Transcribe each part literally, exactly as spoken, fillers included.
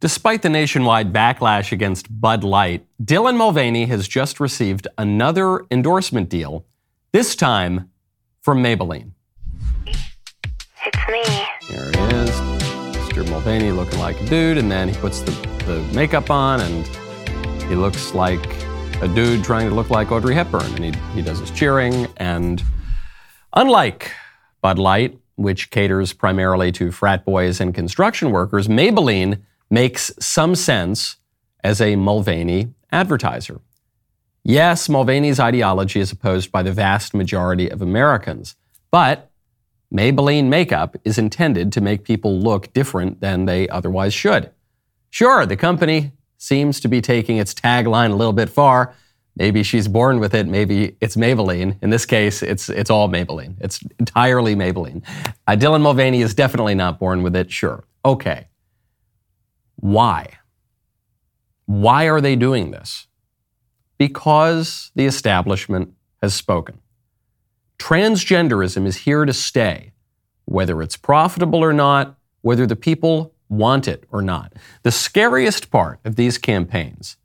Despite the nationwide backlash against Bud Light, Dylan Mulvaney has just received another endorsement deal, this time from Maybelline. It's me. Here he is, Mister Mulvaney looking like a dude, and then he puts the, the makeup on and he looks like a dude trying to look like Audrey Hepburn, and he, he does his cheering. And unlike Bud Light, which caters primarily to frat boys and construction workers, Maybelline makes some sense as a Mulvaney advertiser. Yes, Mulvaney's ideology is opposed by the vast majority of Americans, but Maybelline makeup is intended to make people look different than they otherwise should. Sure, the company seems to be taking its tagline a little bit far. Maybe she's born with it, maybe it's Maybelline. In this case, it's it's all Maybelline. It's entirely Maybelline. Uh, Dylan Mulvaney is definitely not born with it, sure. Okay. Why? Why are they doing this? Because the establishment has spoken. Transgenderism is here to stay, whether it's profitable or not, whether the people want it or not. The scariest part of these campaigns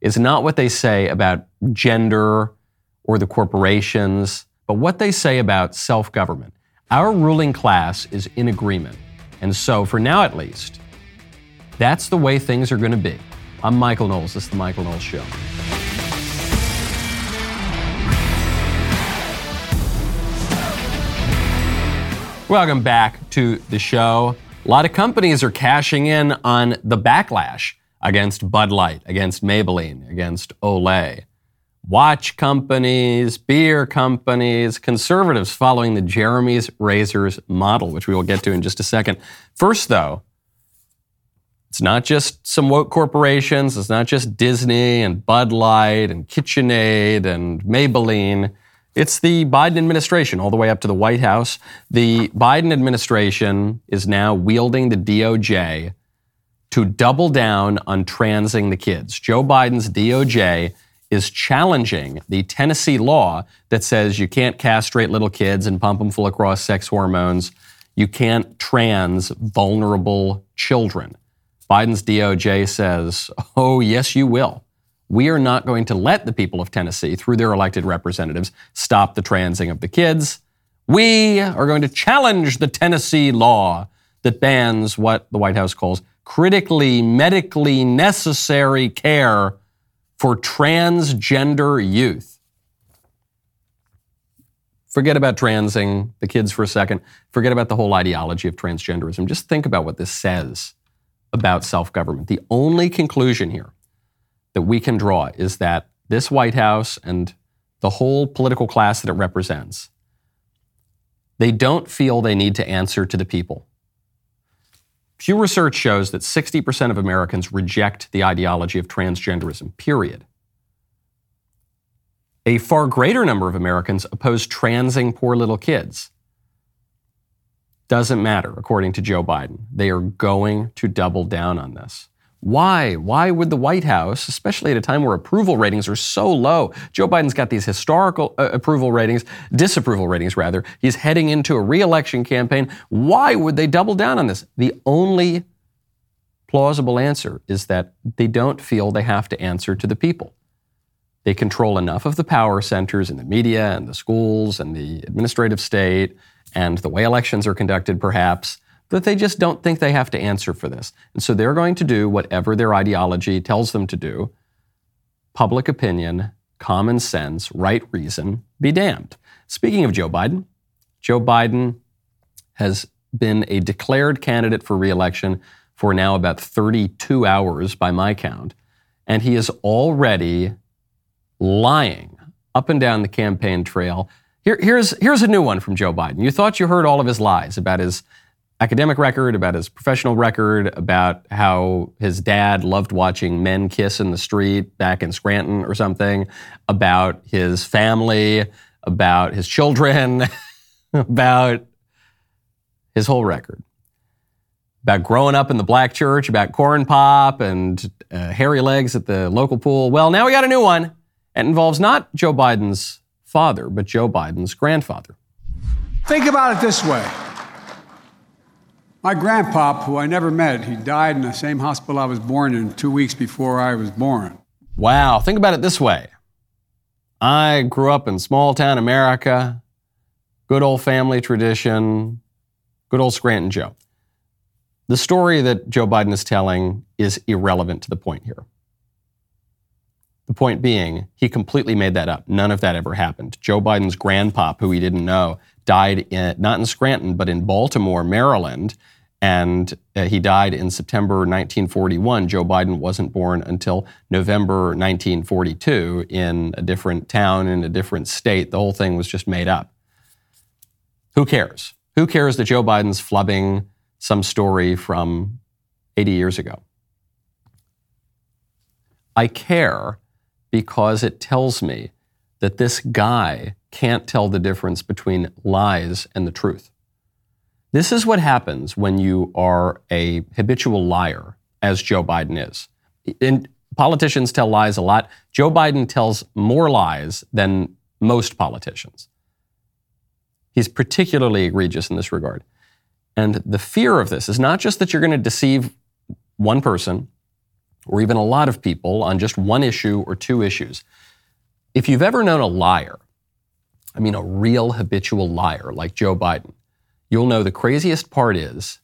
is not what they say about gender or the corporations, but what they say about self-government. Our ruling class is in agreement. And so, for now at least, that's the way things are going to be. I'm Michael Knowles. This is The Michael Knowles Show. Welcome back to the show. A lot of companies are cashing in on the backlash against Bud Light, against Maybelline, against Olay. Watch companies, beer companies, conservatives following the Jeremy's Razors model, which we will get to in just a second. First, though, it's not just some woke corporations. It's not just Disney and Bud Light and KitchenAid and Maybelline. It's the Biden administration, all the way up to the White House. The Biden administration is now wielding the D O J to double down on transing the kids. Joe Biden's D O J is challenging the Tennessee law that says you can't castrate little kids and pump them full of cross-sex hormones. You can't trans vulnerable children. Biden's D O J says, oh, yes, you will. We are not going to let the people of Tennessee, through their elected representatives, stop the transing of the kids. We are going to challenge the Tennessee law that bans what the White House calls critically medically necessary care for transgender youth. Forget about transing the kids for a second. Forget about the whole ideology of transgenderism. Just think about what this says about self-government. The only conclusion here that we can draw is that this White House and the whole political class that it represents, they don't feel they need to answer to the people. Pew Research shows that sixty percent of Americans reject the ideology of transgenderism, period. A far greater number of Americans oppose transing poor little kids. Doesn't matter, according to Joe Biden. They are going to double down on this. Why? Why would the White House, especially at a time where approval ratings are so low? Joe Biden's got these historical uh, approval ratings, disapproval ratings rather. He's heading into a re-election campaign. Why would they double down on this? The only plausible answer is that they don't feel they have to answer to the people. They control enough of the power centers in the media and the schools and the administrative state and the way elections are conducted, perhaps, that they just don't think they have to answer for this. And so they're going to do whatever their ideology tells them to do. Public opinion, common sense, right reason, be damned. Speaking of Joe Biden, Joe Biden has been a declared candidate for re-election for now about thirty-two hours by my count. And he is already lying up and down the campaign trail. Here, here's, here's a new one from Joe Biden. You thought you heard all of his lies about his academic record, about his professional record, about how his dad loved watching men kiss in the street back in Scranton or something, about his family, about his children, about his whole record, about growing up in the black church, about corn pop and uh, hairy legs at the local pool. Well, now we got a new one. It involves not Joe Biden's father, but Joe Biden's grandfather. Think about it this way. My grandpop, who I never met, he died in the same hospital I was born in two weeks before I was born. Wow. Think about it this way. I grew up in small town America, good old family tradition, good old Scranton Joe. The story that Joe Biden is telling is irrelevant to the point here. The point being, he completely made that up. None of that ever happened. Joe Biden's grandpop, who he didn't know, died in, not in Scranton, but in Baltimore, Maryland, and uh, he died in September nineteen forty-one. Joe Biden wasn't born until November nineteen forty-two in a different town, in a different state. The whole thing was just made up. Who cares? Who cares that Joe Biden's flubbing some story from eighty years ago? I care because it tells me that this guy can't tell the difference between lies and the truth. This is what happens when you are a habitual liar, as Joe Biden is. And politicians tell lies a lot. Joe Biden tells more lies than most politicians. He's particularly egregious in this regard. And the fear of this is not just that you're going to deceive one person or even a lot of people on just one issue or two issues. If you've ever known a liar, I mean a real habitual liar like Joe Biden, you'll know the craziest part is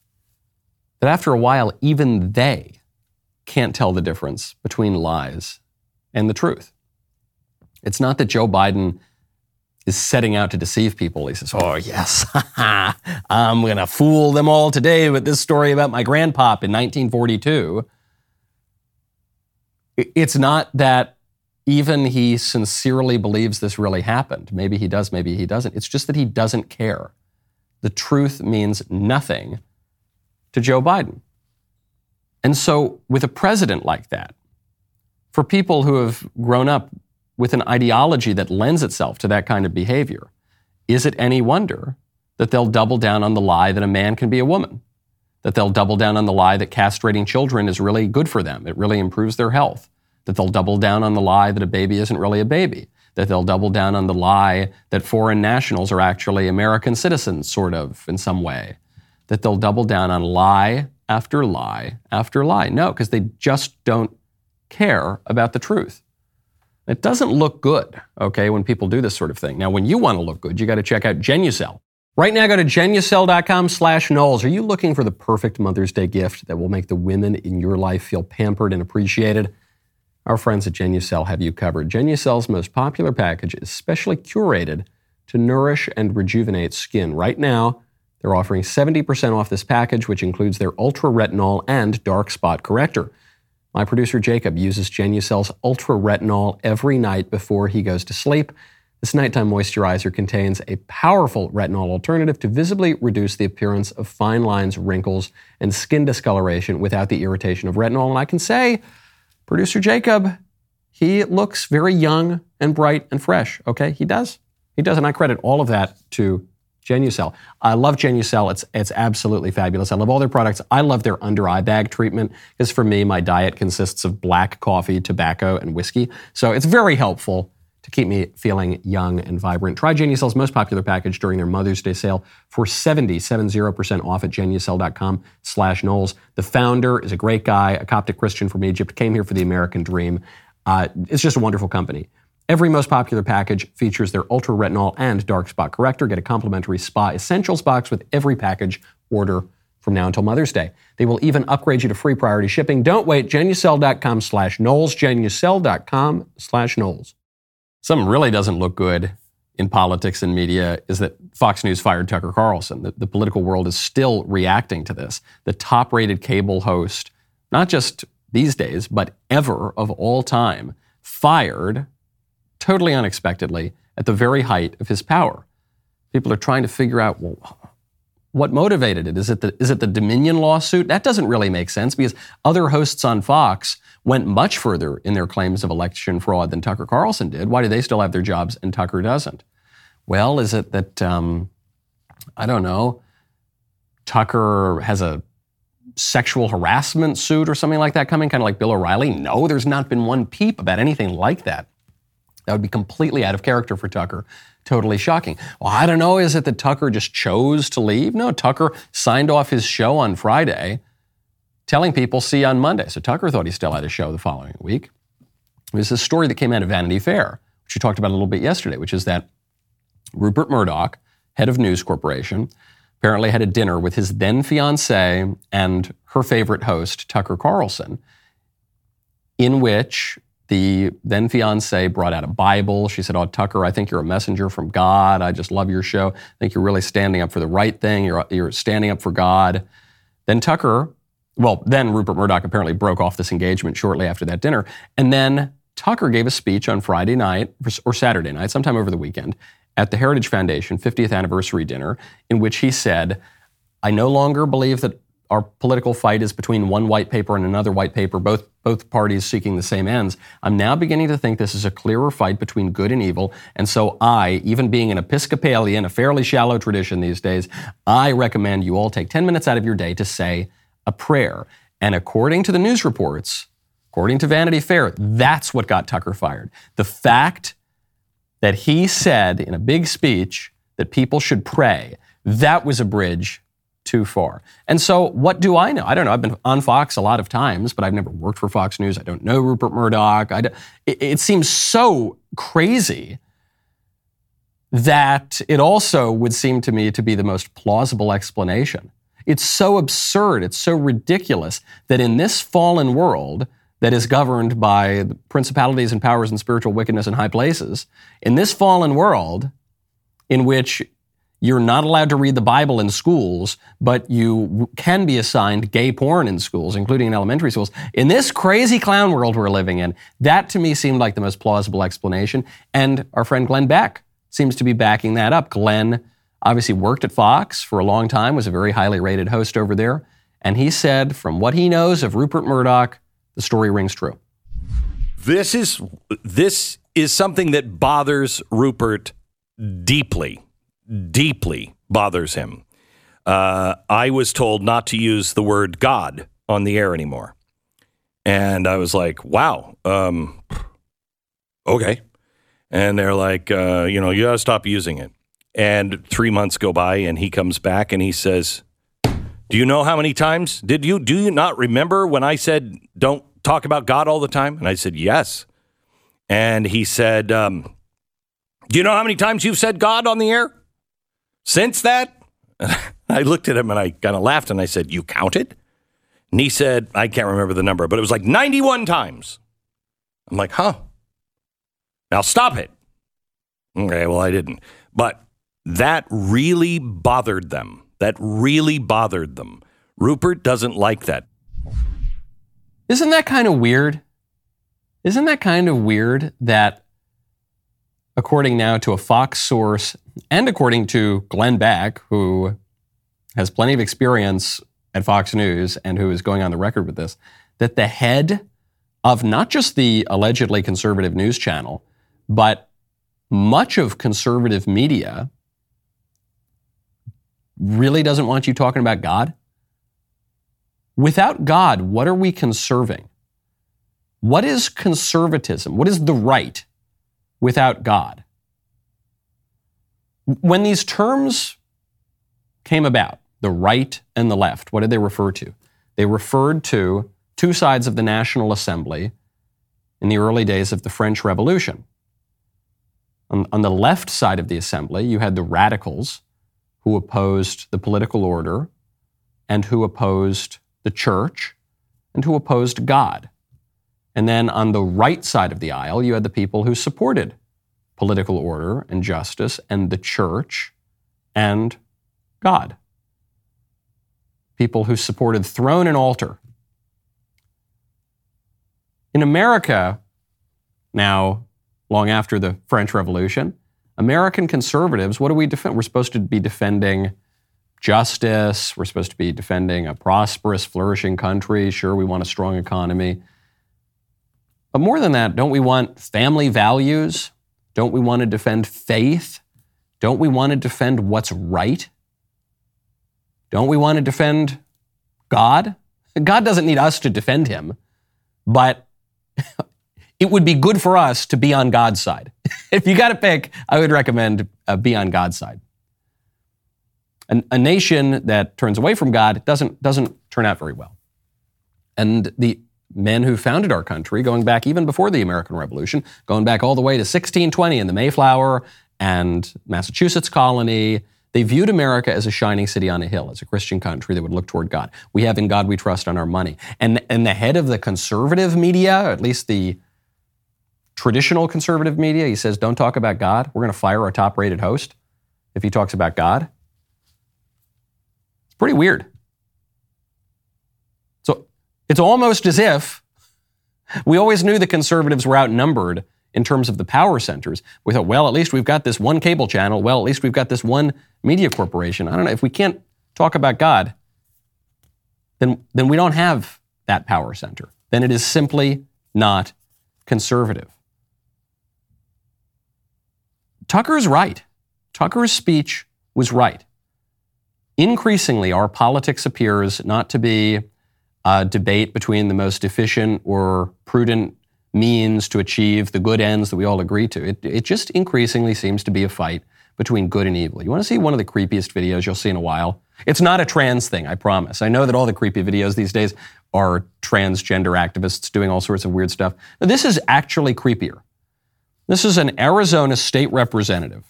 that after a while, even they can't tell the difference between lies and the truth. It's not that Joe Biden is setting out to deceive people. He says, oh, yes, I'm going to fool them all today with this story about my grandpop in nineteen forty-two. It's not that even he sincerely believes this really happened. Maybe he does, maybe he doesn't. It's just that he doesn't care. The truth means nothing to Joe Biden. And so with a president like that, for people who have grown up with an ideology that lends itself to that kind of behavior, is it any wonder that they'll double down on the lie that a man can be a woman? That they'll double down on the lie that castrating children is really good for them. It really improves their health. That they'll double down on the lie that a baby isn't really a baby. That they'll double down on the lie that foreign nationals are actually American citizens, sort of, in some way. That they'll double down on lie after lie after lie. No, because they just don't care about the truth. It doesn't look good, okay, when people do this sort of thing. Now, when you want to look good, you got to check out Genucel. Right now, go to Genucel.com slash Knowles. Are you looking for the perfect Mother's Day gift that will make the women in your life feel pampered and appreciated? Our friends at Genucel have you covered. Genucel's most popular package is specially curated to nourish and rejuvenate skin. Right now, they're offering seventy percent off this package, which includes their Ultra Retinol and Dark Spot Corrector. My producer, Jacob, uses Genucel's Ultra Retinol every night before he goes to sleep. This nighttime moisturizer contains a powerful retinol alternative to visibly reduce the appearance of fine lines, wrinkles, and skin discoloration without the irritation of retinol. And I can say, producer Jacob, he looks very young and bright and fresh, okay? He does. He does, and I credit all of that to Genucel. I love Genucel. It's it's absolutely fabulous. I love all their products. I love their under eye bag treatment because for me, my diet consists of black coffee, tobacco, and whiskey. So it's very helpful to keep me feeling young and vibrant. Try Genucel's most popular package during their Mother's Day sale for seventy percent off at Genucel.com slash Knowles. The founder is a great guy, a Coptic Christian from Egypt, came here for the American dream. Uh, it's just a wonderful company. Every most popular package features their Ultra Retinol and Dark Spot Corrector. Get a complimentary Spa Essentials box with every package order from now until Mother's Day. They will even upgrade you to free priority shipping. Don't wait. Genucel.com slash Knowles. Genucel.com slash Knowles. Something really doesn't look good in politics and media is that Fox News fired Tucker Carlson. The, the political world is still reacting to this. The top-rated cable host, not just these days, but ever of all time, fired totally unexpectedly at the very height of his power. People are trying to figure out, well, what motivated it? Is it the, is it the Dominion lawsuit? That doesn't really make sense because other hosts on Fox went much further in their claims of election fraud than Tucker Carlson did. Why do they still have their jobs and Tucker doesn't? Well, is it that, um, I don't know, Tucker has a sexual harassment suit or something like that coming, kind of like Bill O'Reilly? No, there's not been one peep about anything like that. That would be completely out of character for Tucker totally shocking. Well, I don't know. Is it that Tucker just chose to leave? No, Tucker signed off his show on Friday, telling people, see you on Monday. So Tucker thought he still had a show the following week. It was a story that came out of Vanity Fair, which we talked about a little bit yesterday, which is that Rupert Murdoch, head of News Corporation, apparently had a dinner with his then fiancee and her favorite host, Tucker Carlson, in which the then fiancee brought out a Bible. She said, oh, Tucker, I think you're a messenger from God. I just love your show. I think you're really standing up for the right thing. You're, you're standing up for God. Then Tucker, well, then Rupert Murdoch apparently broke off this engagement shortly after that dinner. And then Tucker gave a speech on Friday night or Saturday night, sometime over the weekend, at the Heritage Foundation fiftieth anniversary dinner, in which he said, I no longer believe that our political fight is between one white paper and another white paper, both both parties seeking the same ends. I'm now beginning to think this is a clearer fight between good and evil. And so I, even being an Episcopalian, a fairly shallow tradition these days, I recommend you all take ten minutes out of your day to say a prayer. And according to the news reports, according to Vanity Fair, that's what got Tucker fired. The fact that he said in a big speech that people should pray, that was a bridge too far. And so what do I know? I don't know. I've been on Fox a lot of times, but I've never worked for Fox News. I don't know Rupert Murdoch. I don't, it, it seems so crazy that it also would seem to me to be the most plausible explanation. It's so absurd. It's so ridiculous that in this fallen world that is governed by principalities and powers and spiritual wickedness in high places, in this fallen world in which you're not allowed to read the Bible in schools, but you can be assigned gay porn in schools, including in elementary schools. In this crazy clown world we're living in, that to me seemed like the most plausible explanation. And our friend Glenn Beck seems to be backing that up. Glenn obviously worked at Fox for a long time, was a very highly rated host over there. And he said, from what he knows of Rupert Murdoch, the story rings true. This is, this is something that bothers Rupert deeply. Deeply bothers him. Uh, I was told not to use the word God on the air anymore. And I was like, wow, um, okay. And they're like, uh, you know, you gotta stop using it. And three months go by and he comes back and he says, do you know how many times? Did you, do you not remember when I said, don't talk about God all the time? And I said, yes. And he said, um, do you know how many times you've said God on the air? Since that, I looked at him and I kind of laughed and I said, you counted? And he said, I can't remember the number, but it was like ninety-one times. I'm like, huh? Now stop it. Okay, well, I didn't. But that really bothered them. That really bothered them. Rupert doesn't like that. Isn't that kind of weird? Isn't that kind of weird that, according now to a Fox source, and according to Glenn Beck, who has plenty of experience at Fox News and who is going on the record with this, that the head of not just the allegedly conservative news channel, but much of conservative media really doesn't want you talking about God? Without God, what are we conserving? What is conservatism? What is the right without God? When these terms came about, the right and the left, what did they refer to? They referred to two sides of the National Assembly in the early days of the French Revolution. On, on the left side of the assembly, you had the radicals who opposed the political order and who opposed the church and who opposed God. And then on the right side of the aisle, you had the people who supported political order and justice and the church and God. People who supported throne and altar. In America, now long after the French Revolution, American conservatives, what do we defend? We're supposed to be defending justice. We're supposed to be defending a prosperous, flourishing country. Sure, we want a strong economy. But more than that, don't we want family values? Don't we want to defend faith? Don't we want to defend what's right? Don't we want to defend God? God doesn't need us to defend him, but it would be good for us to be on God's side. If you got to pick, I would recommend uh, be on God's side. An, a nation that turns away from God doesn't doesn't turn out very well. And the men who founded our country, going back even before the American Revolution, going back all the way to sixteen twenty in the Mayflower and Massachusetts colony, they viewed America as a shining city on a hill, as a Christian country that would look toward God. We have In God We Trust on our money. And, and the head of the conservative media, or at least the traditional conservative media, he says, don't talk about God. We're going to fire our top-rated host if he talks about God. It's pretty weird. So it's almost as if we always knew the conservatives were outnumbered in terms of the power centers. We thought, well, at least we've got this one cable channel. Well, at least we've got this one media corporation. I don't know. If we can't talk about God, then, then we don't have that power center. Then it is simply not conservative. Tucker is right. Tucker's speech was right. Increasingly, our politics appears not to be a debate between the most efficient or prudent means to achieve the good ends that we all agree to. It, it just increasingly seems to be a fight between good and evil. You want to see one of the creepiest videos you'll see in a while? It's not a trans thing, I promise. I know that all the creepy videos these days are transgender activists doing all sorts of weird stuff. Now, this is actually creepier. This is an Arizona state representative,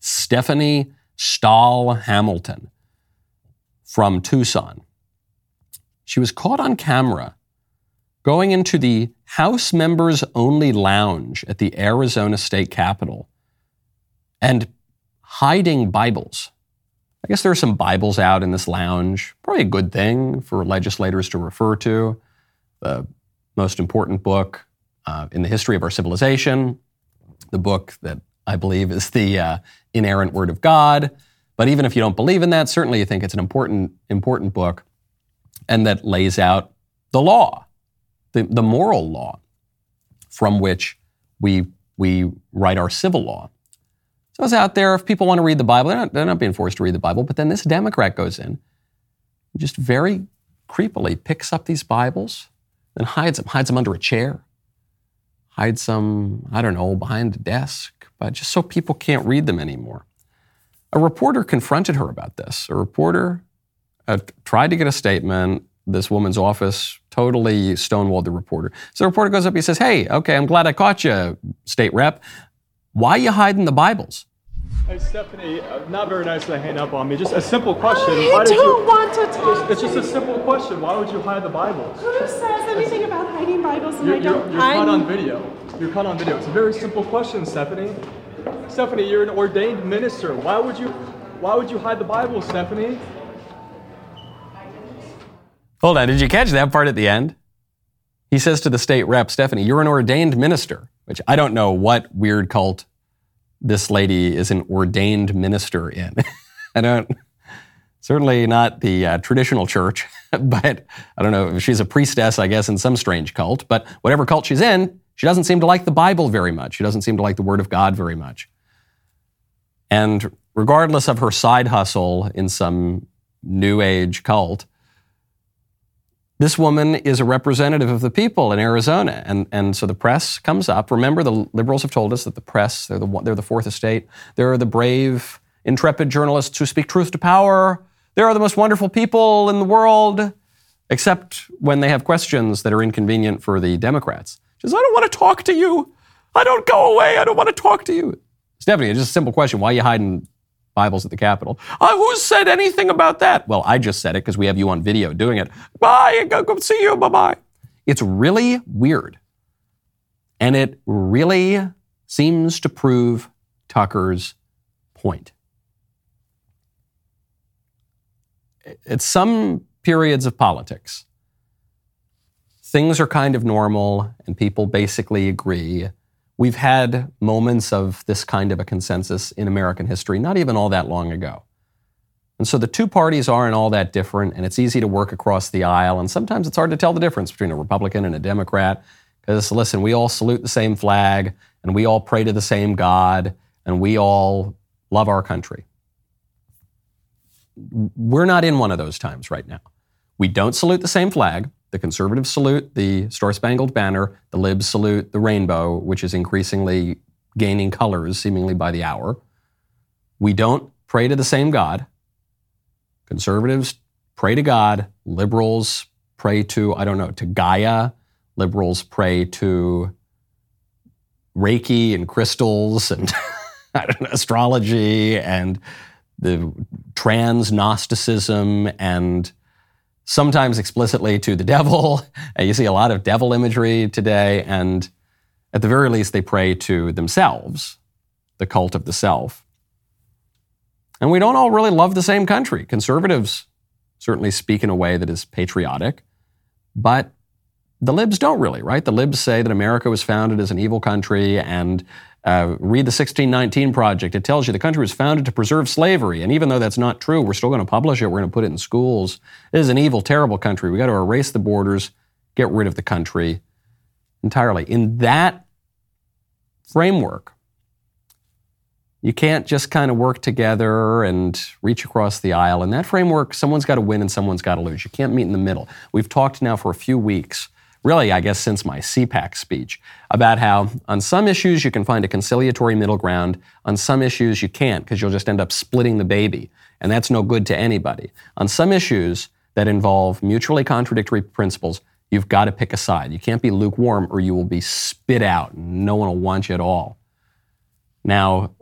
Stephanie Stahl Hamilton from Tucson. She was caught on camera going into the House Members Only Lounge at the Arizona State Capitol and hiding Bibles. I guess there are some Bibles out in this lounge, probably a good thing for legislators to refer to, the most important book uh, in the history of our civilization, the book that I believe is the uh, inerrant Word of God. But even if you don't believe in that, certainly you think it's an important, important book, and that lays out the law. The, the moral law from which we we write our civil law. So it's out there. If people want to read the Bible, they're not, they're not being forced to read the Bible. But then this Democrat goes in and just very creepily picks up these Bibles and hides them, hides them under a chair, hides some, I don't know, behind a desk, but just so people can't read them anymore. A reporter confronted her about this. A reporter uh, tried to get a statement. This woman's office totally stonewalled the reporter. So the reporter goes up, he says, hey, okay, I'm glad I caught you, state rep. Why are you hiding the Bibles? Hey, Stephanie, not very nice to hang up on me. Just a simple question. I Why don't you, want to talk It's, it's to just you. a simple question. Why would you hide the Bibles? Who says anything it's, about hiding Bibles and I don't? You're, you're caught on video. You're caught on video. It's a very simple question, Stephanie. Stephanie, you're an ordained minister. Why would you, why would you hide the Bible, Stephanie? Hold on, did you catch that part at the end? He says to the state rep, Stephanie, you're an ordained minister, which I don't know what weird cult this lady is an ordained minister in. I don't, certainly not the uh, traditional church, but I don't know if she's a priestess, I guess, in some strange cult, but whatever cult she's in, she doesn't seem to like the Bible very much. She doesn't seem to like the Word of God very much. And regardless of her side hustle in some New Age cult, this woman is a representative of the people in Arizona. And, and so the press comes up. Remember, the liberals have told us that the press, they're the, they're the fourth estate. They're the brave, intrepid journalists who speak truth to power. They're the most wonderful people in the world, except when they have questions that are inconvenient for the Democrats. She says, I don't want to talk to you. I don't go away. I don't want to talk to you. Stephanie, it's just a simple question. Why are you hiding Bibles at the Capitol? Uh, who said anything about that? Well, I just said it because we have you on video doing it. Bye, go, go see you, bye-bye. It's really weird. And it really seems to prove Tucker's point. At some periods of politics, things are kind of normal and people basically agree. We've had moments of this kind of a consensus in American history, not even all that long ago. And so the two parties aren't all that different, and it's easy to work across the aisle, and sometimes it's hard to tell the difference between a Republican and a Democrat, because, listen, we all salute the same flag, and we all pray to the same God, and we all love our country. We're not in one of those times right now. We don't salute the same flag. The conservatives salute the Star-Spangled Banner. The libs salute the rainbow, which is increasingly gaining colors seemingly by the hour. We don't pray to the same God. Conservatives pray to God. Liberals pray to, I don't know, to Gaia. Liberals pray to Reiki and crystals and I don't know, astrology and the trans Gnosticism and sometimes explicitly to the devil. You see a lot of devil imagery today, and at the very least, they pray to themselves, the cult of the self. And we don't all really love the same country. Conservatives certainly speak in a way that is patriotic, but the libs don't really, right? The libs say that America was founded as an evil country, and uh, read the sixteen nineteen Project. It tells you the country was founded to preserve slavery, and even though that's not true, we're still going to publish it. We're going to put it in schools. This is an evil, terrible country. We got to erase the borders, get rid of the country entirely. In that framework, you can't just kind of work together and reach across the aisle. In that framework, someone's got to win and someone's got to lose. You can't meet in the middle. We've talked now for a few weeks, really, I guess, since my CPAC speech, about how on some issues you can find a conciliatory middle ground. On some issues you can't, because you'll just end up splitting the baby, and that's no good to anybody. On some issues that involve mutually contradictory principles, you've got to pick a side. You can't be lukewarm or you will be spit out, and no one will want you at all. Now,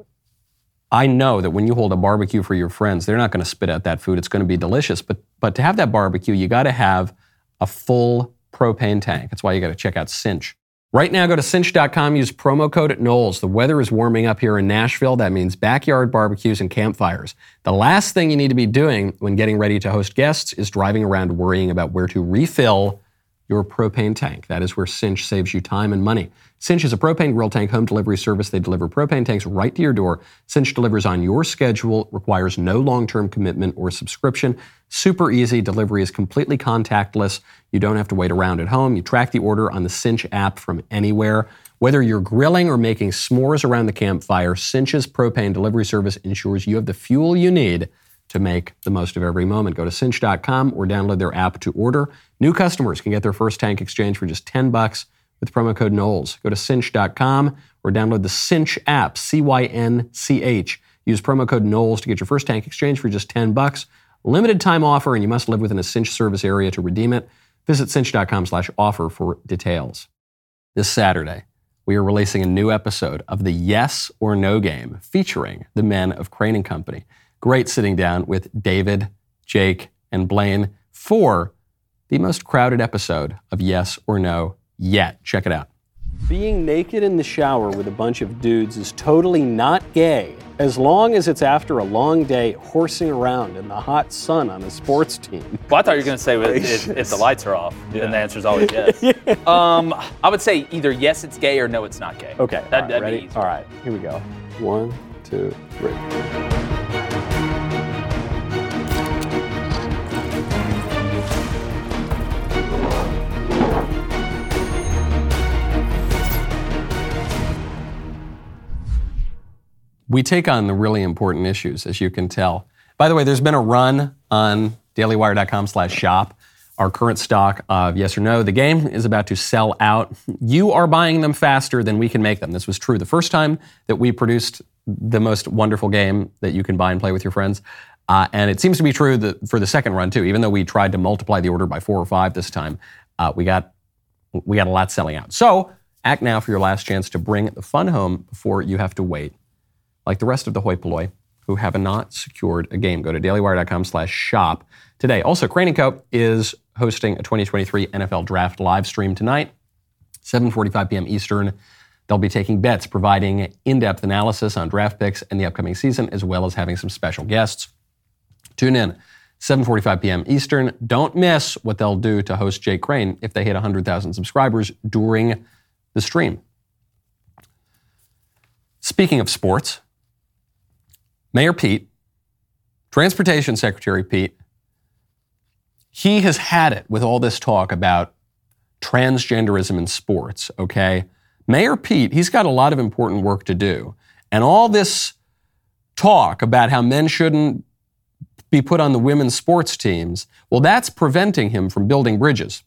I know that when you hold a barbecue for your friends, they're not going to spit out that food. It's going to be delicious, but but to have that barbecue, you got to have a full propane tank. That's why you got to check out Cinch. Right now, go to cinch dot com, use promo code at Knowles. The weather is warming up here in Nashville. That means backyard barbecues and campfires. The last thing you need to be doing when getting ready to host guests is driving around worrying about where to refill your propane tank. That is where Cinch saves you time and money. Cinch is a propane grill tank home delivery service. They deliver propane tanks right to your door. Cinch delivers on your schedule, requires no long-term commitment or subscription. Super easy. Delivery is completely contactless. You don't have to wait around at home. You track the order on the Cinch app from anywhere. Whether you're grilling or making s'mores around the campfire, Cinch's propane delivery service ensures you have the fuel you need to make the most of every moment. Go to cinch dot com or download their app to order. New customers can get their first tank exchange for just ten bucks with promo code Knowles. Go to cinch dot com or download the Cinch app, C Y N C H. Use promo code Knowles to get your first tank exchange for just ten bucks. Limited time offer, and you must live within a Cinch service area to redeem it. Visit cinch dot com slash offer for details. This Saturday, we are releasing a new episode of the Yes or No Game featuring the men of Crane and Company. Great sitting down with David, Jake, and Blaine for the most crowded episode of Yes or No yet. Check it out. Being naked in the shower with a bunch of dudes is totally not gay, as long as it's after a long day horsing around in the hot sun on a sports team. Well, I thought you were going to say if, if the lights are off, yeah. Then the answer is always yes. Yeah. Um, I would say either yes, it's gay, or no, it's not gay. Okay, that, all right, that'd ready? Be easy. All right, here we go. One, two, three. We take on the really important issues, as you can tell. By the way, there's been a run on daily wire dot com slash shop. Our current stock of Yes or No, the Game, is about to sell out. You are buying them faster than we can make them. This was true the first time that we produced the most wonderful game that you can buy and play with your friends. Uh, and it seems to be true that for the second run, too. Even though we tried to multiply the order by four or five this time, uh, we got we got a lot selling out. So act now for your last chance to bring the fun home before you have to wait, like the rest of the hoi polloi who have not secured a game. Go to daily wire dot com slash shop today. Also, Crane and Co. is hosting a twenty twenty-three N F L Draft live stream tonight, seven forty-five p.m. Eastern. They'll be taking bets, providing in-depth analysis on draft picks and the upcoming season, as well as having some special guests. Tune in, seven forty-five p.m. Eastern. Don't miss what they'll do to host Jake Crane if they hit one hundred thousand subscribers during the stream. Speaking of sports, Mayor Pete, Transportation Secretary Pete, he has had it with all this talk about transgenderism in sports, okay? Mayor Pete, he's got a lot of important work to do. And all this talk about how men shouldn't be put on the women's sports teams, well, that's preventing him from building bridges.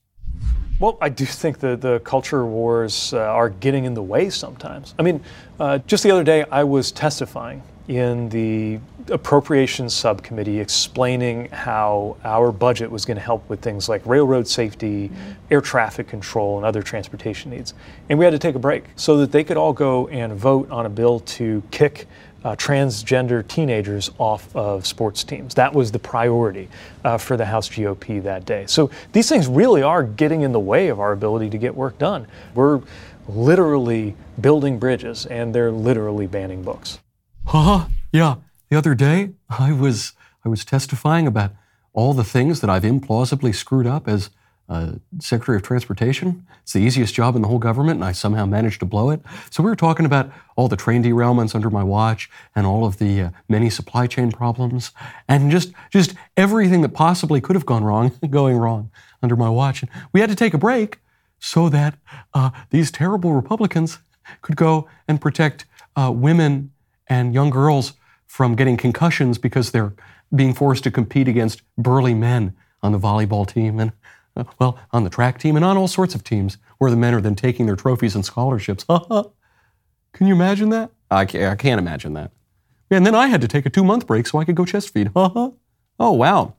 Well, I do think that the culture wars uh, are getting in the way sometimes. I mean, uh, just the other day, I was testifying in the Appropriations Subcommittee explaining how our budget was going to help with things like railroad safety, mm-hmm. air traffic control, and other transportation needs. And we had to take a break so that they could all go and vote on a bill to kick uh, transgender teenagers off of sports teams. That was the priority uh, for the House G O P that day. So these things really are getting in the way of our ability to get work done. We're literally building bridges, and they're literally banning books. Haha, yeah. The other day, I was I was testifying about all the things that I've implausibly screwed up as uh, Secretary of Transportation. It's the easiest job in the whole government, and I somehow managed to blow it. So we were talking about all the train derailments under my watch and all of the uh, many supply chain problems and just just everything that possibly could have gone wrong going wrong under my watch. And we had to take a break so that uh, these terrible Republicans could go and protect uh, women and young girls from getting concussions because they're being forced to compete against burly men on the volleyball team and, uh, well, on the track team and on all sorts of teams where the men are then taking their trophies and scholarships. Can you imagine that? I can't, I can't imagine that. And then I had to take a two-month break so I could go chest feed. Oh, wow.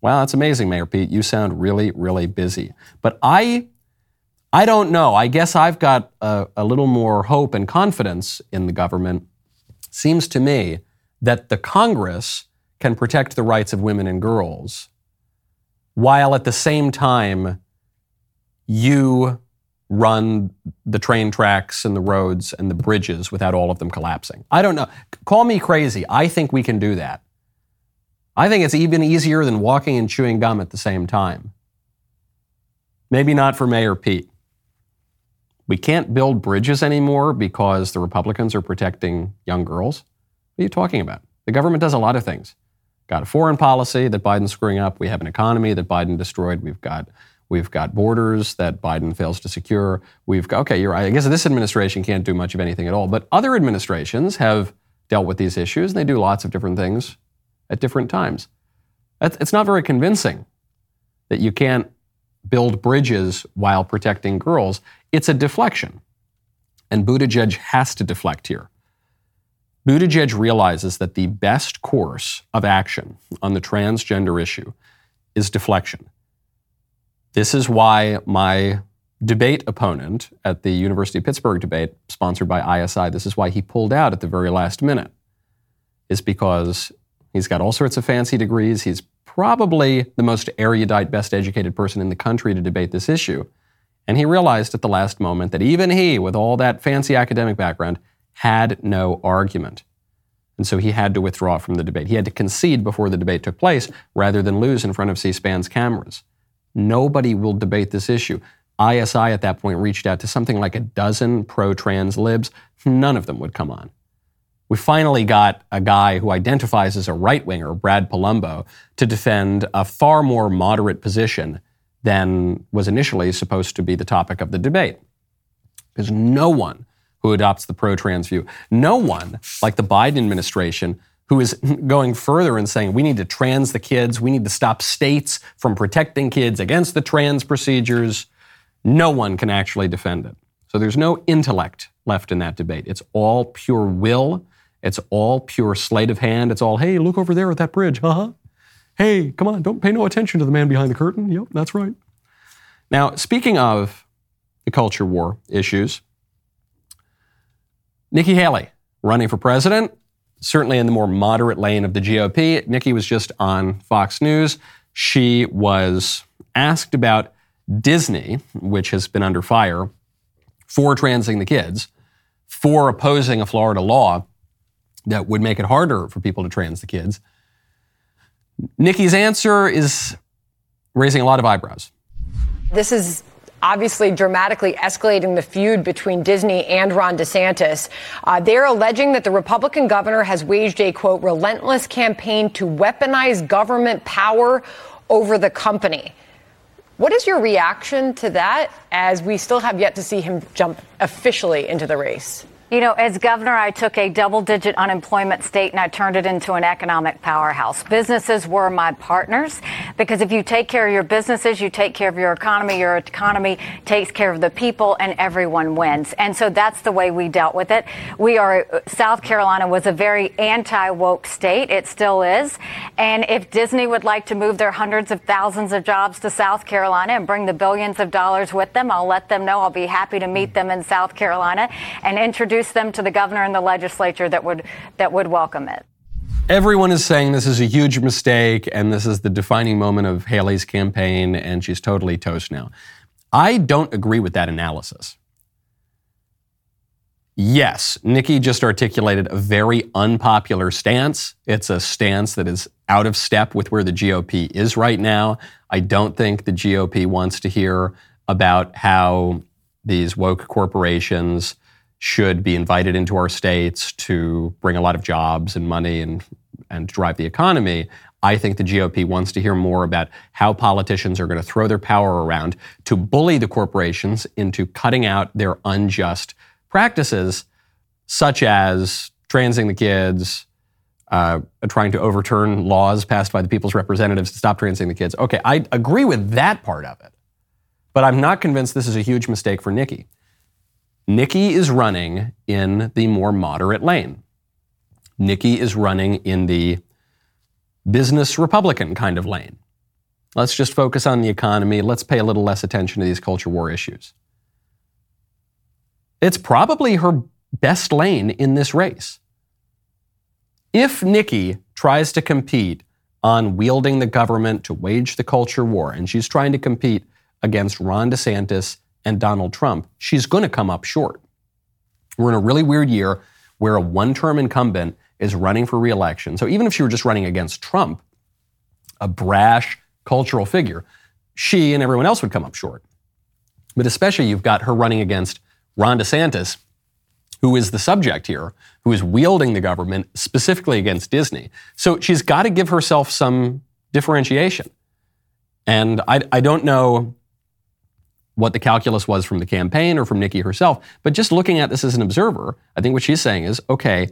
Wow, that's amazing, Mayor Pete. You sound really, really busy. But I... I don't know. I guess I've got a, a little more hope and confidence in the government. Seems to me that the Congress can protect the rights of women and girls while at the same time you run the train tracks and the roads and the bridges without all of them collapsing. I don't know. Call me crazy. I think we can do that. I think it's even easier than walking and chewing gum at the same time. Maybe not for Mayor Pete. We can't build bridges anymore because the Republicans are protecting young girls. What are you talking about? The government does a lot of things. Got a foreign policy that Biden's screwing up. We have an economy that Biden destroyed. We've got we've got borders that Biden fails to secure. We've got, okay, you're right. I guess this administration can't do much of anything at all. But other administrations have dealt with these issues, and they do lots of different things at different times. It's not very convincing that you can't build bridges while protecting girls. It's a deflection. And Buttigieg has to deflect here. Buttigieg realizes that the best course of action on the transgender issue is deflection. This is why my debate opponent at the University of Pittsburgh debate, sponsored by I S I, this is why he pulled out at the very last minute, is because he's got all sorts of fancy degrees. He's probably the most erudite, best educated person in the country to debate this issue. And he realized at the last moment that even he, with all that fancy academic background, had no argument. And so he had to withdraw from the debate. He had to concede before the debate took place rather than lose in front of C-SPAN's cameras. Nobody will debate this issue. I S I at that point reached out to something like a dozen pro-trans libs. None of them would come on. We finally got a guy who identifies as a right-winger, Brad Palumbo, to defend a far more moderate position than was initially supposed to be the topic of the debate. There's no one who adopts the pro-trans view. No one, like the Biden administration, who is going further and saying, we need to trans the kids, we need to stop states from protecting kids against the trans procedures. No one can actually defend it. So there's no intellect left in that debate. It's all pure will. It's all pure sleight of hand. It's all, hey, look over there at that bridge. Uh-huh. Hey, come on, don't pay no attention to the man behind the curtain. Yep, that's right. Now, speaking of the culture war issues, Nikki Haley, running for president, certainly in the more moderate lane of the G O P. Nikki was just on Fox News. She was asked about Disney, which has been under fire for transing the kids, for opposing a Florida law that would make it harder for people to trans the kids. Nikki's answer is raising a lot of eyebrows. This is obviously dramatically escalating the feud between Disney and Ron DeSantis. Uh, they're alleging that the Republican governor has waged a, quote, relentless campaign to weaponize government power over the company. What is your reaction to that, as we still have yet to see him jump officially into the race? You know, as governor, I took a double-digit unemployment state and I turned it into an economic powerhouse. Businesses were my partners because if you take care of your businesses, you take care of your economy. Your economy takes care of the people and everyone wins. And so that's the way we dealt with it. We are, South Carolina was a very anti-woke state. It still is. And if Disney would like to move their hundreds of thousands of jobs to South Carolina and bring the billions of dollars with them, I'll let them know. I'll be happy to meet them in South Carolina and introduce them to the governor and the legislature that would that would welcome it. Everyone is saying this is a huge mistake and this is the defining moment of Haley's campaign and she's totally toast now. I don't agree with that analysis. Yes, Nikki just articulated a very unpopular stance. It's a stance that is out of step with where the G O P is right now. I don't think the G O P wants to hear about how these woke corporations should be invited into our states to bring a lot of jobs and money and, and drive the economy. I think the G O P wants to hear more about how politicians are going to throw their power around to bully the corporations into cutting out their unjust practices, such as transing the kids, uh, trying to overturn laws passed by the people's representatives to stop transing the kids. Okay, I agree with that part of it, but I'm not convinced this is a huge mistake for Nikki. Nikki is running in the more moderate lane. Nikki is running in the business Republican kind of lane. Let's just focus on the economy. Let's pay a little less attention to these culture war issues. It's probably her best lane in this race. If Nikki tries to compete on wielding the government to wage the culture war, and she's trying to compete against Ron DeSantis and Donald Trump, she's going to come up short. We're in a really weird year where a one-term incumbent is running for re-election. So even if she were just running against Trump, a brash cultural figure, she and everyone else would come up short. But especially you've got her running against Ron DeSantis, who is the subject here, who is wielding the government specifically against Disney. So she's got to give herself some differentiation. And I, I don't know what the calculus was from the campaign or from Nikki herself. But just looking at this as an observer, I think what she's saying is, okay,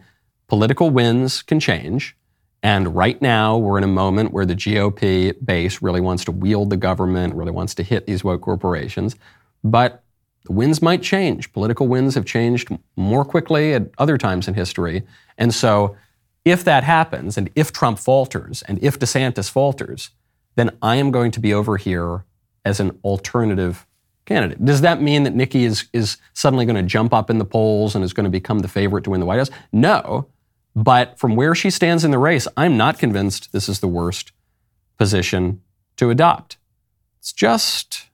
political wins can change. And right now we're in a moment where the G O P base really wants to wield the government, really wants to hit these woke corporations. But the winds might change. Political winds have changed more quickly at other times in history. And so if that happens, and if Trump falters, and if DeSantis falters, then I am going to be over here as an alternative candidate. Does that mean that Nikki is, is suddenly going to jump up in the polls and is going to become the favorite to win the White House? No, but from where she stands in the race, I'm not convinced this is the worst position to adopt. It's just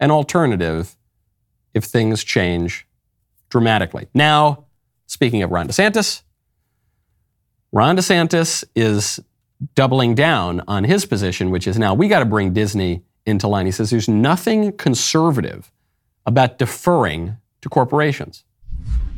an alternative if things change dramatically. Now, speaking of Ron DeSantis, Ron DeSantis is doubling down on his position, which is now we got to bring Disney into line. He says there's nothing conservative about deferring to corporations.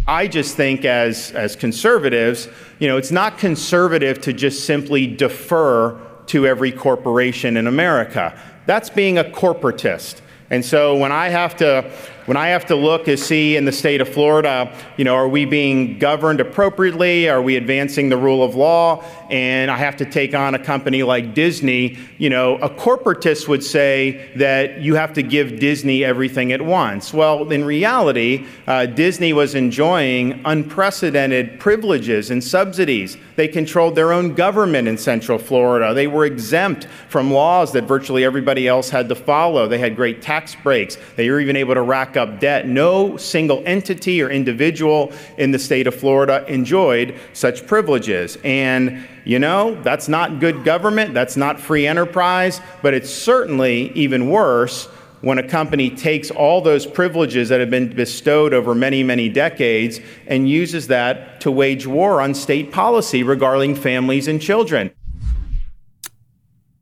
I just think as as conservatives, you know, it's not conservative to just simply defer to every corporation in America. That's being a corporatist. And so when I have to when I have to look to see in the state of Florida, you know, are we being governed appropriately? Are we advancing the rule of law? And I have to take on a company like Disney, you know, a corporatist would say that you have to give Disney everything at once. Well, in reality, uh, Disney was enjoying unprecedented privileges and subsidies. They controlled their own government in Central Florida. They were exempt from laws that virtually everybody else had to follow. They had great tax breaks. They were even able to rack up debt. No single entity or individual in the state of Florida enjoyed such privileges. And, you know, that's not good government, that's not free enterprise, but it's certainly even worse when a company takes all those privileges that have been bestowed over many, many decades and uses that to wage war on state policy regarding families and children.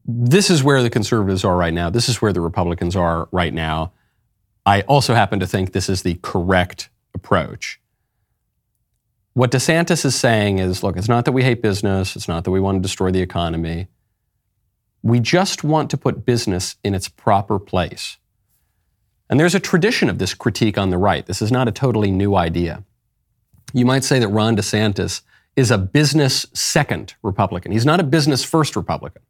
This is where the conservatives are right now. This is where the Republicans are right now. I also happen to think this is the correct approach. What DeSantis is saying is, look, it's not that we hate business. It's not that we want to destroy the economy. We just want to put business in its proper place. And there's a tradition of this critique on the right. This is not a totally new idea. you might say that Ron DeSantis is a business second Republican. He's not a business first Republican.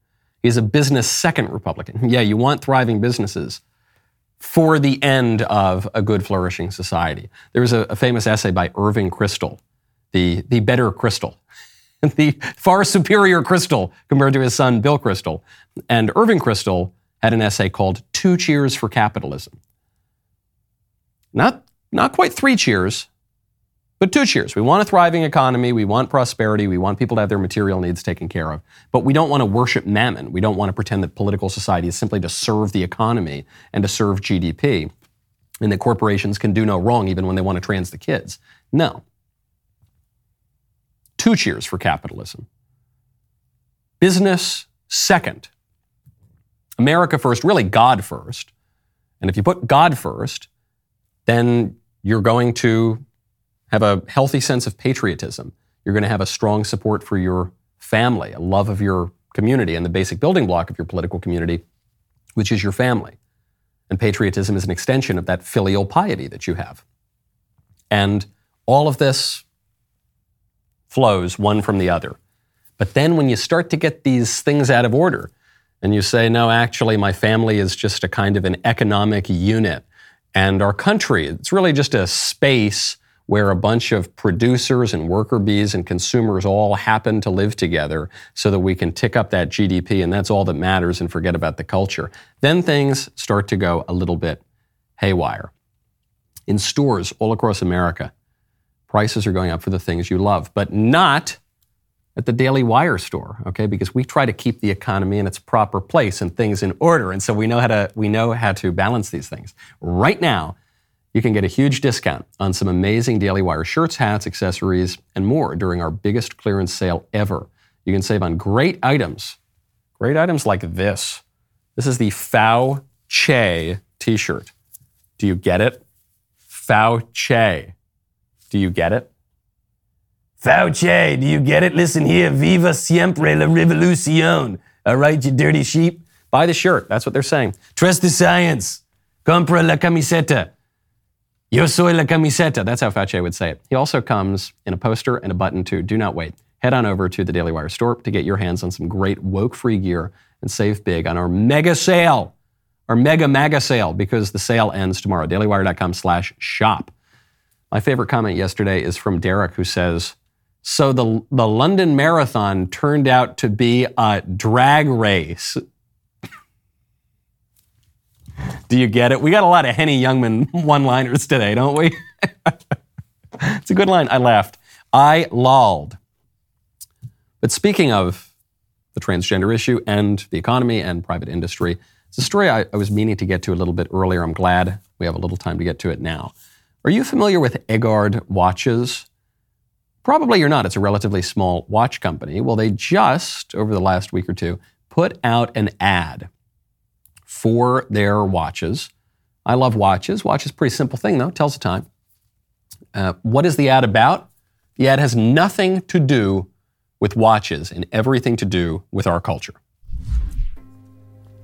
He's a business second Republican. Yeah, you want thriving businesses for the end of a good flourishing society. There was a, a famous essay by Irving Kristol, the, the better Kristol, the far superior Kristol compared to his son, Bill Kristol. And Irving Kristol had an essay called Two Cheers for Capitalism. Not, not quite three cheers, but two cheers. We want a thriving economy. We want prosperity. We want people to have their material needs taken care of. But we don't want to worship mammon. We don't want to pretend that political society is simply to serve the economy and to serve G D P and that corporations can do no wrong even when they want to trans the kids. No. Two cheers for capitalism. Business second. America first, really God first. And if you put God first, then you're going to have a healthy sense of patriotism. You're going to have a strong support for your family, a love of your community, and the basic building block of your political community, which is your family. And patriotism is an extension of that filial piety that you have. And all of this flows one from the other. But then when you start to get these things out of order, and you say, no, actually, my family is just a kind of an economic unit, and our country, it's really just a space where a bunch of producers and worker bees and consumers all happen to live together so that we can tick up that G D P, and that's all that matters, and forget about the culture. Then things start to go a little bit haywire. In stores all across America, prices are going up for the things you love, but not at the Daily Wire store, okay? Because we try to keep the economy in its proper place and things in order, and so we know how to we know how to balance these things. Right now, you can get a huge discount on some amazing Daily Wire shirts, hats, accessories, and more during our biggest clearance sale ever. You can save on great items, great items like this. This is the Fau Che T-shirt. Do you get it? Fau Che. Do you get it? Fauci, do you get it? Listen here, viva siempre la revolución. All right, you dirty sheep. Buy the shirt. That's what they're saying. Trust the science. Compra la camiseta. Yo soy la camiseta. That's how Fauci would say it. He also comes in a poster and a button too. Do not wait. Head on over to the Daily Wire store to get your hands on some great woke-free gear and save big on our mega sale, our mega, mega sale, because the sale ends tomorrow. Dailywire.com slash shop. My favorite comment yesterday is from Derek, who says, So the the London Marathon turned out to be a drag race. Do you get it? We got a lot of Henny Youngman one-liners today, don't we? It's a good line. I laughed. I lolled. But speaking of the transgender issue and the economy and private industry, it's a story I, I was meaning to get to a little bit earlier. I'm glad we have a little time to get to it now. Are you familiar with Egard watches? Probably you're not. It's a relatively small watch company. Well, they just, over the last week or two, put out an ad for their watches. I love watches. Watch is a pretty simple thing, though. It tells the time. Uh, what is the ad about? The ad has nothing to do with watches and everything to do with our culture.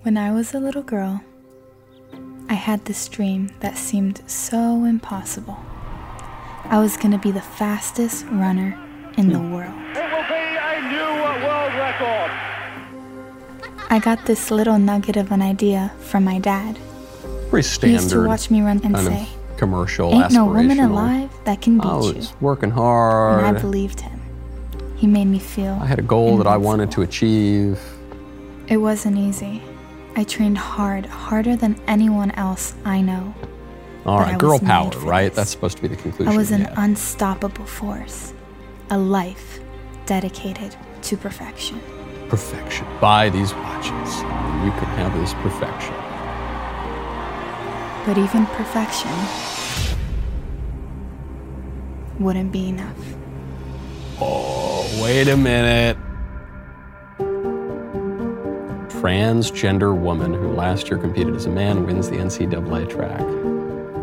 When I was a little girl, I had this dream that seemed so impossible. I was going to be the fastest runner in the world. It will be a new world record. I got this little nugget of an idea from my dad. Pretty standard. He used to watch me run and say, commercial, aspirational. Ain't no woman alive that can beat you. Oh, it's working hard. And I believed him. He made me feel I had a goal invincible. That I wanted to achieve. It wasn't easy. I trained hard, harder than anyone else I know. All right, girl power, right? That's supposed to be the conclusion. I was an unstoppable force, a life dedicated to perfection. Perfection. Buy these watches. You can have this perfection. But even perfection wouldn't be enough. Oh, wait a minute. Transgender woman who last year competed as a man wins the N C A A track.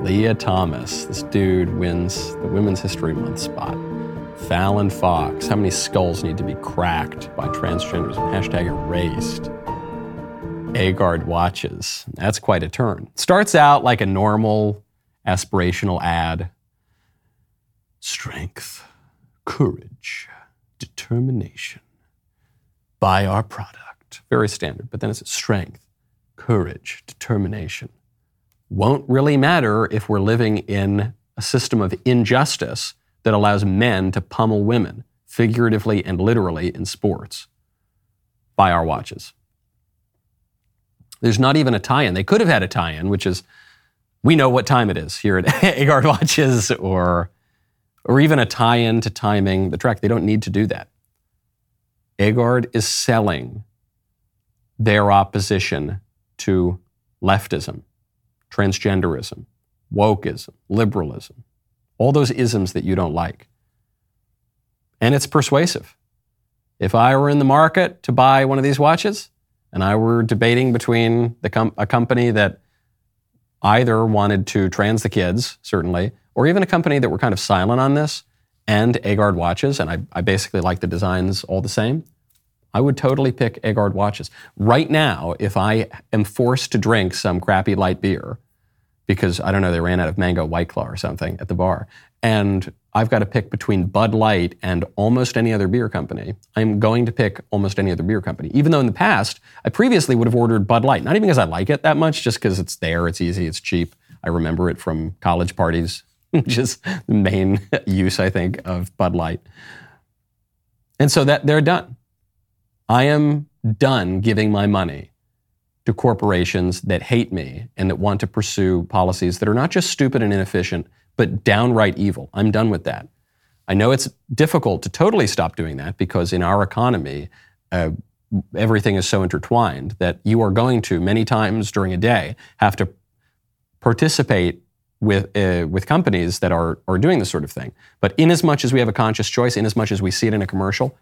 Leah Thomas, this dude wins the Women's History Month spot. Fallon Fox, how many skulls need to be cracked by transgenders? Hashtag erased. Egard watches, that's quite a turn. Starts out like a normal aspirational ad. strength, courage, determination. Buy our product. Very standard. But then it's strength, courage, determination. Won't really matter if we're living in a system of injustice that allows men to pummel women, figuratively and literally, in sports. Buy our watches. There's not even a tie-in. They could have had a tie-in, which is, we know what time it is here at Egard Watches, or, or even a tie-in to timing the track. They don't need to do that. Egard is selling their opposition to leftism, transgenderism, wokeism, liberalism, all those isms that you don't like. And it's persuasive. If I were in the market to buy one of these watches, and I were debating between the com- a company that either wanted to trans the kids, certainly, or even a company that were kind of silent on this, and Egard watches, and I, I basically like the designs all the same, I would totally pick Egard watches. Right now, if I am forced to drink some crappy light beer, because, I don't know, they ran out of mango White Claw or something at the bar, and I've got to pick between Bud Light and almost any other beer company, I'm going to pick almost any other beer company. Even though in the past, I previously would have ordered Bud Light, not even because I like it that much, just because it's there, it's easy, it's cheap. I remember it from college parties, which is the main use, I think, of Bud Light. And so that they're done. I am done giving my money to corporations that hate me and that want to pursue policies that are not just stupid and inefficient, but downright evil. I'm done with that. I know it's difficult to totally stop doing that because in our economy, uh, everything is so intertwined that you are going to, many times during a day, have to participate with uh, with companies that are, are doing this sort of thing. But in as much as we have a conscious choice, in as much as we see it in a commercial,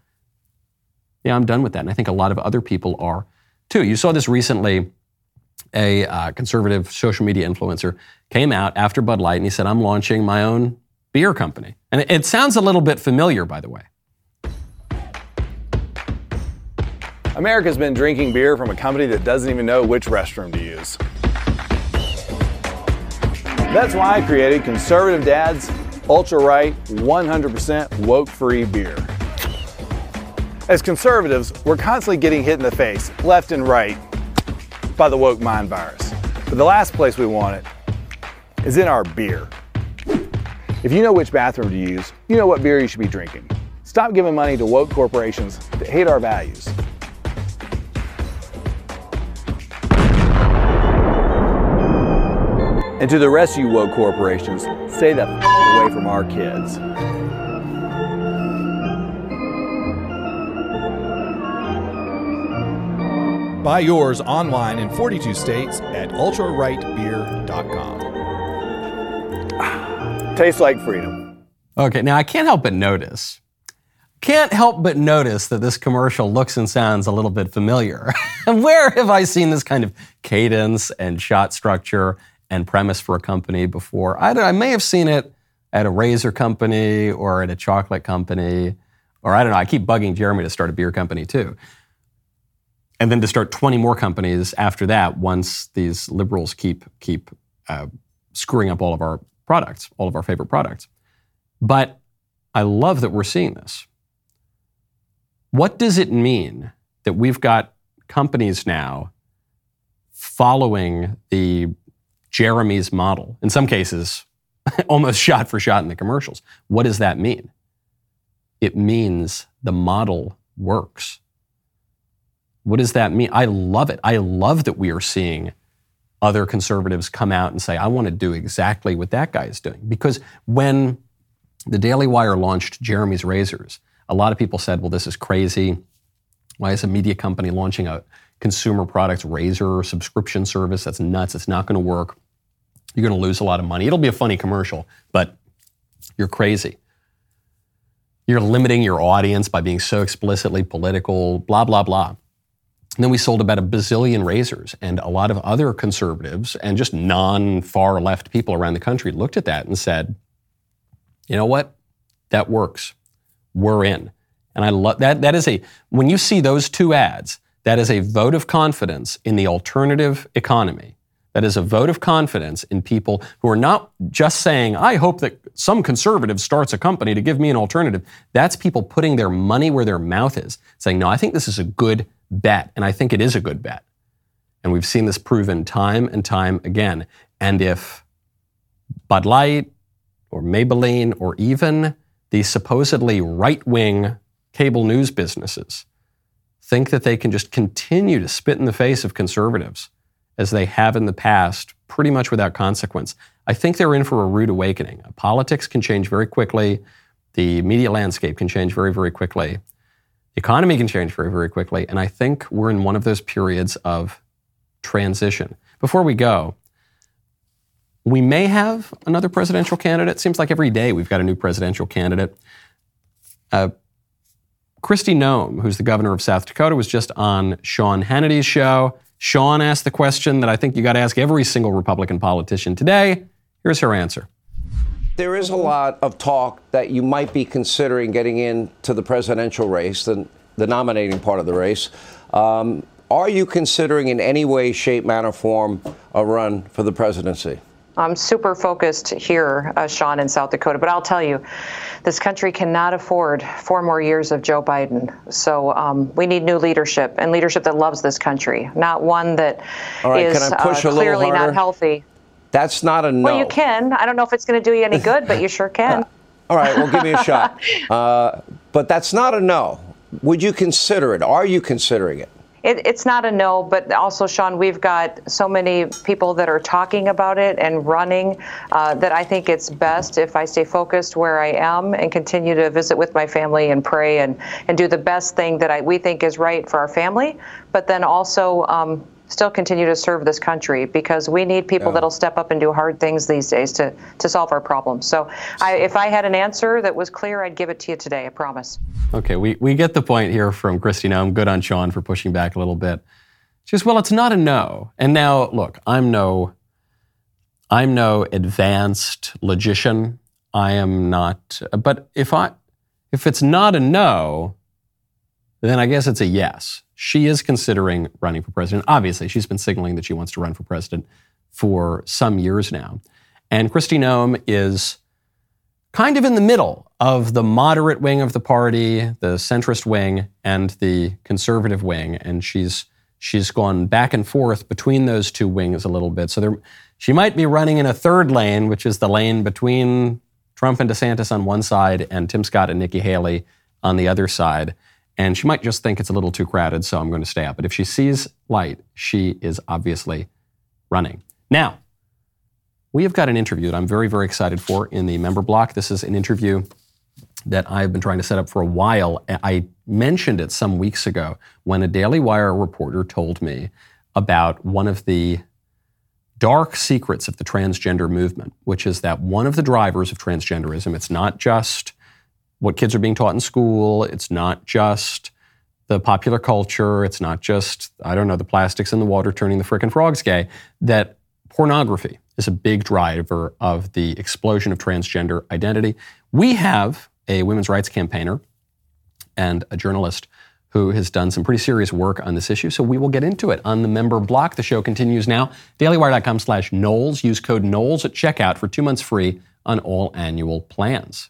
yeah, I'm done with that. And I think a lot of other people are too. You saw this recently. A uh, conservative social media influencer came out after Bud Light and he said, I'm launching my own beer company. And it, it sounds a little bit familiar, by the way. America's been drinking beer from a company that doesn't even know which restroom to use. That's why I created Conservative Dad's ultra-right, one hundred percent woke-free beer. As conservatives, we're constantly getting hit in the face, left and right, by the woke mind virus. But the last place we want it is in our beer. If you know which bathroom to use, you know what beer you should be drinking. Stop giving money to woke corporations that hate our values. And to the rest of you woke corporations, stay the f- away from our kids. Buy yours online in forty-two states at ultra right beer dot com. Tastes like freedom. Okay, now I can't help but notice, can't help but notice that this commercial looks and sounds a little bit familiar. Where have I seen this kind of cadence and shot structure and premise for a company before? I, I may have seen it at a razor company or at a chocolate company, or I don't know, I keep bugging Jeremy to start a beer company too. And then to start twenty more companies after that once these liberals keep keep uh, screwing up all of our products, all of our favorite products. But I love that we're seeing this. What does it mean that we've got companies now following the Jeremy's model? In some cases, almost shot for shot in the commercials. What does that mean? It means the model works. What does that mean? I love it. I love that we are seeing other conservatives come out and say, I want to do exactly what that guy is doing. Because when the Daily Wire launched Jeremy's Razors, a lot of people said, well, this is crazy. Why is a media company launching a consumer products razor subscription service? That's nuts. It's not going to work. You're going to lose a lot of money. It'll be a funny commercial, but you're crazy. You're limiting your audience by being so explicitly political, blah, blah, blah. And then we sold about a bazillion razors, and a lot of other conservatives and just non-far left people around the country looked at that and said, you know what? That works. We're in. And I love that. That is a, when you see those two ads, that is a vote of confidence in the alternative economy That is a vote of confidence in people who are not just saying, I hope that some conservative starts a company to give me an alternative. That's people putting their money where their mouth is, saying, no, I think this is a good bet, and I think it is a good bet. And we've seen this proven time and time again. And if Bud Light or Maybelline or even these supposedly right-wing cable news businesses think that they can just continue to spit in the face of conservatives as they have in the past, pretty much without consequence, I think they're in for a rude awakening. Politics can change very quickly. The media landscape can change very, very quickly. The economy can change very, very quickly. And I think we're in one of those periods of transition. Before we go, we may have another presidential candidate. Seems like every day we've got a new presidential candidate. Uh, Kristi Noem, who's the governor of South Dakota, was just on Sean Hannity's show. Sean asked the question that I think you got to ask every single Republican politician today. Here's her answer. There is a lot of talk that you might be considering getting into the presidential race, the, the nominating part of the race. Um, are you considering in any way, shape, manner, form a run for the presidency? I'm super focused here, uh, Sean, in South Dakota. But I'll tell you, this country cannot afford four more years of Joe Biden. So um, we need new leadership, and leadership that loves this country, not one that right, is uh, clearly not healthy. That's not a no. Well, you can. I don't know if it's going to do you any good, but you sure can. All right, well, give me a shot. Uh, but that's not a no. Would you consider it? Are you considering it? It, it's not a no, but also, Sean, we've got so many people that are talking about it and running uh, that I think it's best if I stay focused where I am and continue to visit with my family and pray and, and do the best thing that I, we think is right for our family, but then also um, still continue to serve this country because we need people yeah. that'll step up and do hard things these days to, to solve our problems. So I, if I had an answer that was clear, I'd give it to you today, I promise. Okay, we, we get the point here from Kristi Noem. Good on Sean for pushing back a little bit. She goes, well, it's not a no. And now, look, I'm no, I'm no advanced logician. I am not. But if I, if it's not a no, then I guess it's a yes. She is considering running for president. Obviously, she's been signaling that she wants to run for president for some years now. And Kristi Noem is kind of in the middle of the moderate wing of the party, the centrist wing, and the conservative wing. And she's she's gone back and forth between those two wings a little bit. So there, she might be running in a third lane, which is the lane between Trump and DeSantis on one side and Tim Scott and Nikki Haley on the other side. And she might just think it's a little too crowded, so I'm going to stay out. But if she sees light, she is obviously running. Now, we have got an interview that I'm very, very excited for in the member block. This is an interview that I've been trying to set up for a while. I mentioned it some weeks ago when a Daily Wire reporter told me about one of the dark secrets of the transgender movement, which is that one of the drivers of transgenderism, it's not just what kids are being taught in school, it's not just the popular culture, it's not just, I don't know, the plastics in the water turning the frickin' frogs gay, that pornography is a big driver of the explosion of transgender identity. We have a women's rights campaigner and a journalist who has done some pretty serious work on this issue, so we will get into it on the member block. The show continues now. daily wire dot com slash Knowles. Use code Knowles at checkout for two months free on all annual plans.